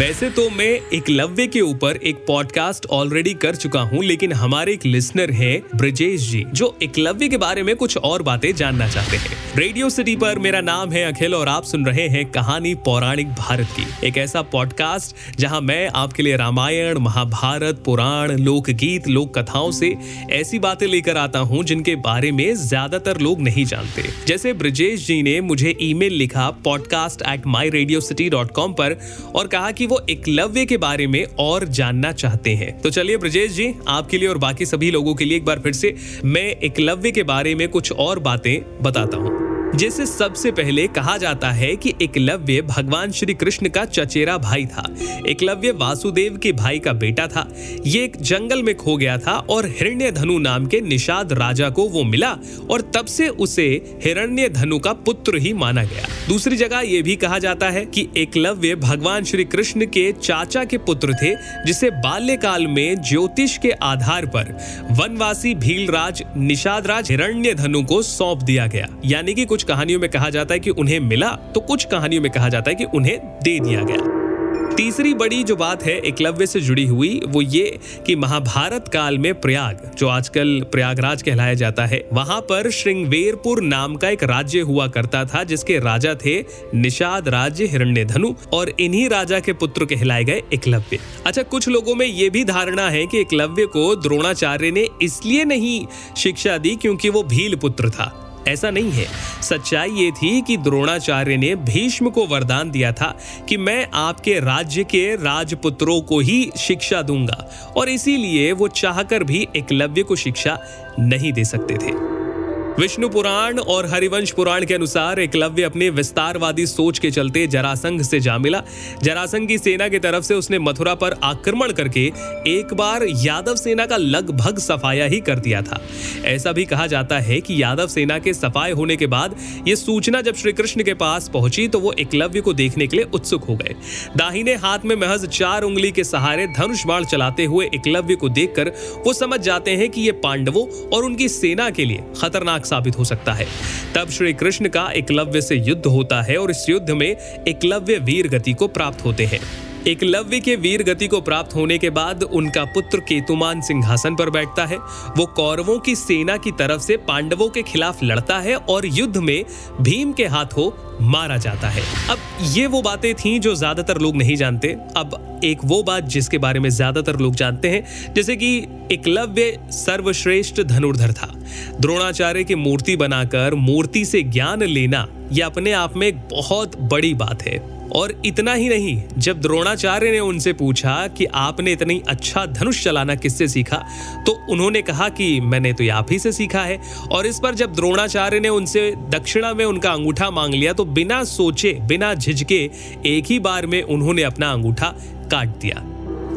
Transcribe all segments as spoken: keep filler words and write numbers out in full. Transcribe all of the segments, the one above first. वैसे तो मैं एकलव्य के ऊपर एक पॉडकास्ट ऑलरेडी कर चुका हूँ, लेकिन हमारे एक लिसनर हैं ब्रजेश जी, जो एकलव्य के बारे में कुछ और बातें जानना चाहते हैं। रेडियो सिटी पर मेरा नाम है अखिल और आप सुन रहे हैं कहानी पौराणिक भारत की, एक ऐसा पॉडकास्ट जहाँ मैं आपके लिए रामायण, महाभारत, पुराण, लोकगीत, लोक कथाओं से ऐसी बातें लेकर आता हूँ जिनके बारे में ज्यादातर लोग नहीं जानते। जैसे ब्रजेश जी ने मुझे ईमेल लिखा podcast at my radio city dot com पर और कहा कि वो एकलव्य के बारे में और जानना चाहते हैं। तो चलिए ब्रजेश जी, आपके लिए और बाकी सभी लोगों के लिए एक बार फिर से मैं एकलव्य के बारे में कुछ और बातें बताता हूँ। जैसे सबसे पहले कहा जाता है कि एकलव्य भगवान श्री कृष्ण का चचेरा भाई था। एकलव्य वासुदेव के भाई का बेटा था। ये एक जंगल में खो गया था और हिरण्यधनु नाम के निषाद राजा को वो मिला और तब से उसे हिरण्यधनु का पुत्र ही माना गया। दूसरी जगह ये भी कहा जाता है कि एकलव्य भगवान श्री कृष्ण के चाचा के पुत्र थे, जिसे बाल्यकाल में ज्योतिष के आधार पर वनवासी भीलराज निषाद राज हिरण्यधनु को सौंप दिया गया। यानी कि कुछ कहानियों में कहा जाता है कि उन्हें मिला, तो कुछ कहानियों में कहा जाता है कि उन्हें दे दिया गया। तीसरी बड़ी जो बात है एकलव्य से जुड़ी हुई वो ये कि महाभारत काल में प्रयाग, जो आजकल प्रयागराज कहलाया जाता है, वहां पर श्रृंगवेरपुर नाम का एक राज्य हुआ करता था जिसके राजा थे निषाद राज्य हिरण्यधनु और इन्हीं राजा के पुत्र कहलाए गए एकलव्य। अच्छा, कुछ लोगों में ये भी धारणा है कि एकलव्य को द्रोणाचार्य ने इसलिए नहीं शिक्षा दी क्योंकि वो भील पुत्र था। ऐसा नहीं है। सच्चाई ये थी कि द्रोणाचार्य ने भीष्म को वरदान दिया था कि मैं आपके राज्य के राजपुत्रों को ही शिक्षा दूंगा और इसीलिए वो चाहकर भी एकलव्य को शिक्षा नहीं दे सकते थे। विष्णु पुराण और हरिवंश पुराण के अनुसार एकलव्य अपने विस्तारवादी सोच के चलते जरासंध से जा मिला। जरासंध की सेना की तरफ से उसने मथुरा पर आक्रमण करके एक बार यादव सेना का लगभग सफाया ही कर दिया था। ऐसा भी कहा जाता है कि यादव सेना के सफाए होने के बाद ये सूचना जब श्री कृष्ण के पास पहुंची तो वो एकलव्य को देखने के लिए उत्सुक हो गए। दाहिने हाथ में महज चार उंगली के सहारे धनुष बाण चलाते हुए एकलव्य को देखकर वो समझ जाते हैं कि ये पांडवों और उनकी सेना के लिए खतरनाक साबित हो सकता है। तब श्री कृष्ण का एकलव्य से युद्ध होता है और इस युद्ध में एकलव्य वीर गति को प्राप्त होते हैं। एकलव्य के वीर गति को प्राप्त होने के बाद उनका पुत्र केतुमान सिंहासन पर बैठता है। वो कौरवों की सेना की तरफ से पांडवों के खिलाफ लड़ता है और युद्ध में भीम के हाथों मारा जाता है। अब ये वो बातें थीं जो ज्यादातर लोग नहीं जानते। अब एक वो बात जिसके बारे में ज्यादातर लोग जानते हैं, जैसे कि एकलव्य सर्वश्रेष्ठ धनुर्धर था। द्रोणाचार्य की मूर्ति बनाकर मूर्ति से ज्ञान लेना यह अपने आप में एक बहुत बड़ी बात है। और इतना ही नहीं, जब द्रोणाचार्य ने उनसे पूछा कि आपने इतनी अच्छा धनुष चलाना किससे सीखा, तो उन्होंने कहा कि मैंने तो आप ही से सीखा है। और इस पर जब द्रोणाचार्य ने उनसे दक्षिणा में उनका अंगूठा मांग लिया तो बिना सोचे, बिना झिझके एक ही बार में उन्होंने अपना अंगूठा काट दिया।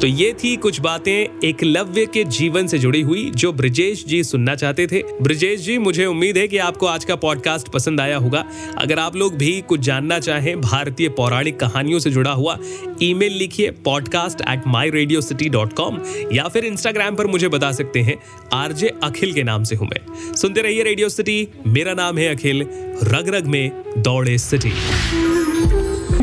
तो ये थी कुछ बातें एकलव्य के जीवन से जुड़ी हुई जो ब्रजेश जी सुनना चाहते थे। ब्रजेश जी, मुझे उम्मीद है कि आपको आज का पॉडकास्ट पसंद आया होगा। अगर आप लोग भी कुछ जानना चाहें भारतीय पौराणिक कहानियों से जुड़ा हुआ, ईमेल लिखिए podcast at my radio city dot com या फिर इंस्टाग्राम पर मुझे बता सकते हैं। आरजे अखिल के नाम से हूँ मैं। सुनते रहिए रेडियो सिटी। मेरा नाम है अखिल। रग रग में दौड़े सिटी।